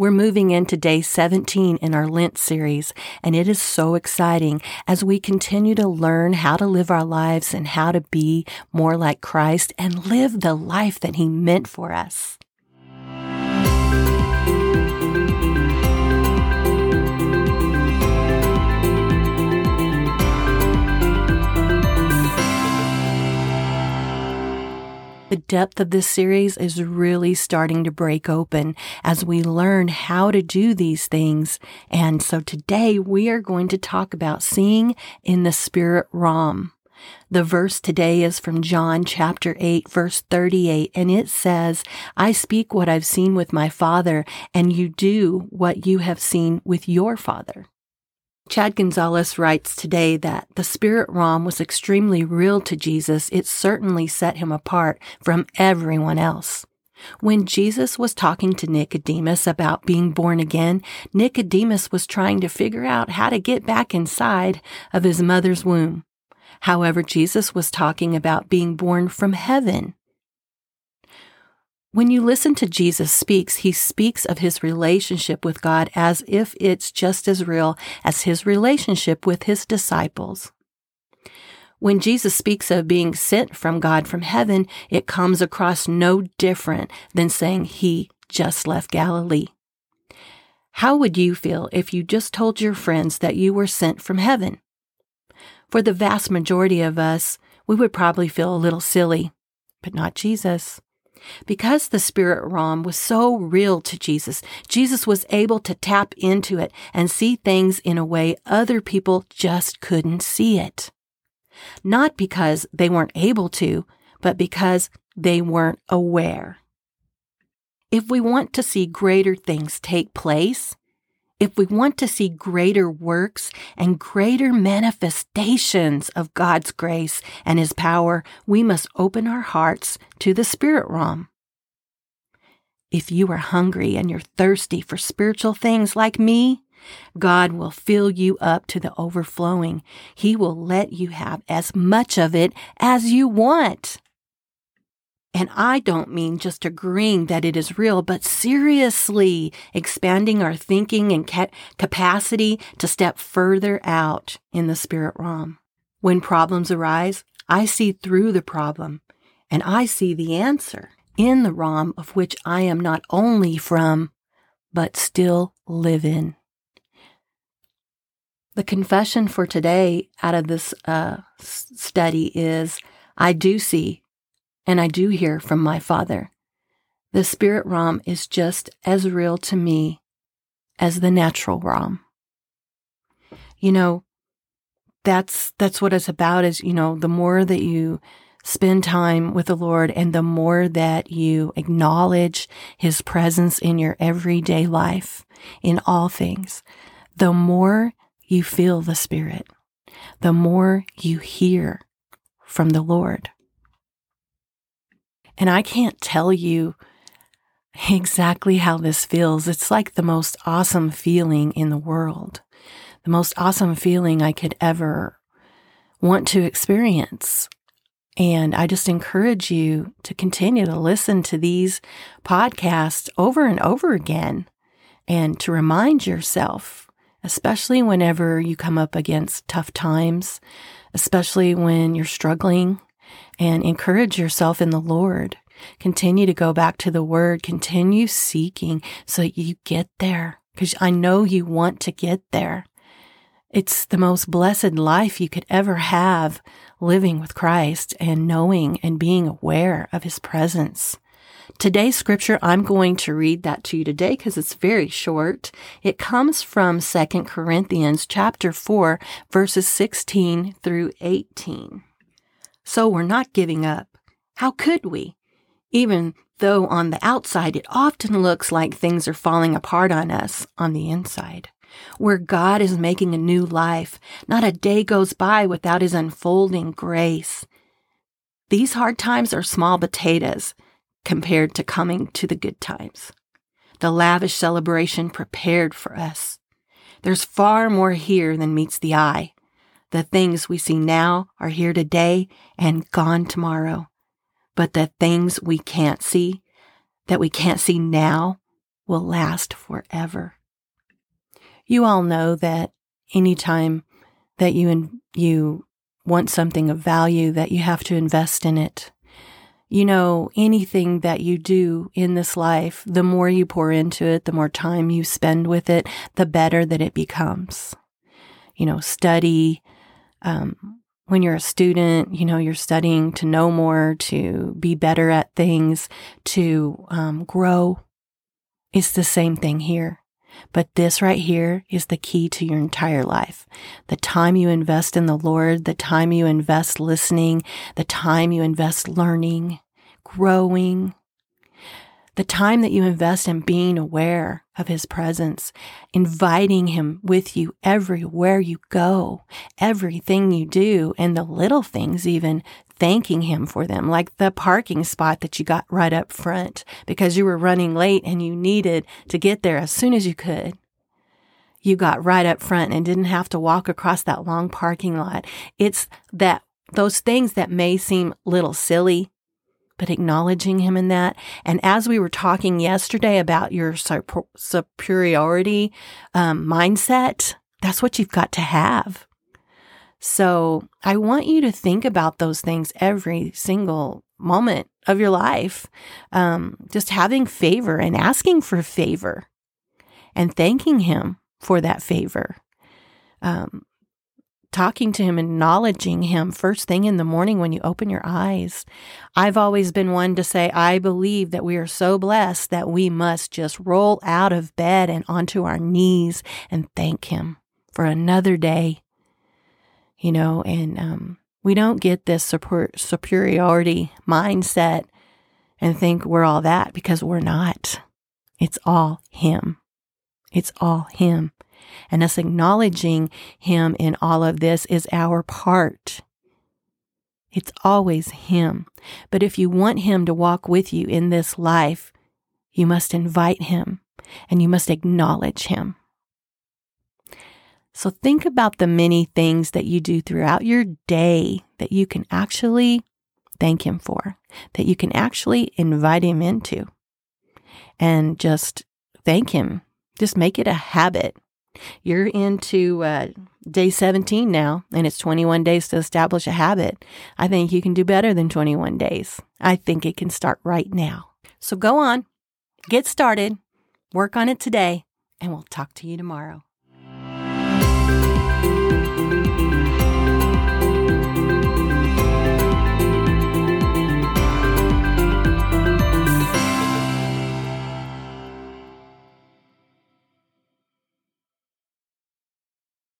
We're moving into day 17 in our Lent series, and it is so exciting as we continue to learn how to live our lives and how to be more like Christ and live the life that He meant for us. The depth of this series is really starting to break open as we learn how to do these things. And so today we are going to talk about seeing in the spirit realm. The verse today is from John chapter 8, verse 38, and it says, "I speak what I've seen with my Father, and you do what you have seen with your Father." Chad Gonzalez writes today that the spirit realm was extremely real to Jesus. It certainly set him apart from everyone else. When Jesus was talking to Nicodemus about being born again, Nicodemus was trying to figure out how to get back inside of his mother's womb. However, Jesus was talking about being born from heaven. When you listen to Jesus speaks, He speaks of His relationship with God as if it's just as real as His relationship with His disciples. When Jesus speaks of being sent from God from heaven, it comes across no different than saying He just left Galilee. How would you feel if you just told your friends that you were sent from heaven? For the vast majority of us, we would probably feel a little silly, but not Jesus. Because the spirit realm was so real to Jesus, Jesus was able to tap into it and see things in a way other people just couldn't see it. Not because they weren't able to, but because they weren't aware. If we want to see greater things take place, if we want to see greater works and greater manifestations of God's grace and His power, we must open our hearts to the spirit realm. If you are hungry and you're thirsty for spiritual things like me, God will fill you up to the overflowing. He will let you have as much of it as you want. And I don't mean just agreeing that it is real, but seriously expanding our thinking and capacity to step further out in the spirit realm. When problems arise, I see through the problem, and I see the answer in the realm of which I am not only from, but still live in. The confession for today out of this study is, I do see and I do hear from my Father. The spirit realm is just as real to me as the natural realm. You know, that's what it's about is, you know, the more that you spend time with the Lord and the more that you acknowledge His presence in your everyday life, in all things, the more you feel the Spirit, the more you hear from the Lord. And I can't tell you exactly how this feels. It's like the most awesome feeling in the world, the most awesome feeling I could ever want to experience. And I just encourage you to continue to listen to these podcasts over and over again and to remind yourself, especially whenever you come up against tough times, especially when you're struggling, and encourage yourself in the Lord. Continue to go back to the Word. Continue seeking so you get there, because I know you want to get there. It's the most blessed life you could ever have, living with Christ and knowing and being aware of His presence. Today's scripture, I'm going to read that to you today because it's very short. It comes from 2 Corinthians chapter 4, verses 16 through 18. So we're not giving up. How could we? Even though on the outside it often looks like things are falling apart on us on the inside. Where God is making a new life, not a day goes by without His unfolding grace. These hard times are small potatoes compared to coming to the good times. The lavish celebration prepared for us. There's far more here than meets the eye. The things we see now are here today and gone tomorrow. But the things we can't see now will last forever. You all know that anytime that you want something of value, that you have to invest in it. You know, anything that you do in this life, the more you pour into it, the more time you spend with it, the better that it becomes. You know, study. When you're a student, you know, you're studying to know more, to be better at things, to grow. It's the same thing here. But this right here is the key to your entire life. The time you invest in the Lord, the time you invest listening, the time you invest learning, growing, the time that you invest in being aware of His presence, inviting Him with you everywhere you go, everything you do, and the little things even, thanking Him for them, like the parking spot that you got right up front because you were running late and you needed to get there as soon as you could. You got right up front and didn't have to walk across that long parking lot. It's that those things that may seem little silly, but acknowledging Him in that. And as we were talking yesterday about your superiority mindset, that's what you've got to have. So I want you to think about those things every single moment of your life. Just having favor and asking for favor and thanking Him for that favor. Talking to Him, acknowledging Him first thing in the morning when you open your eyes. I've always been one to say, I believe that we are so blessed that we must just roll out of bed and onto our knees and thank Him for another day. You know, and we don't get this superiority mindset and think we're all that, because we're not. It's all Him. It's all Him. And us acknowledging Him in all of this is our part. It's always Him. But if you want Him to walk with you in this life, you must invite Him and you must acknowledge Him. So think about the many things that you do throughout your day that you can actually thank Him for, that you can actually invite Him into, and just thank Him. Just make it a habit. You're into day 17 now, and it's 21 days to establish a habit. I think you can do better than 21 days. I think it can start right now. So go on, get started, work on it today, and we'll talk to you tomorrow.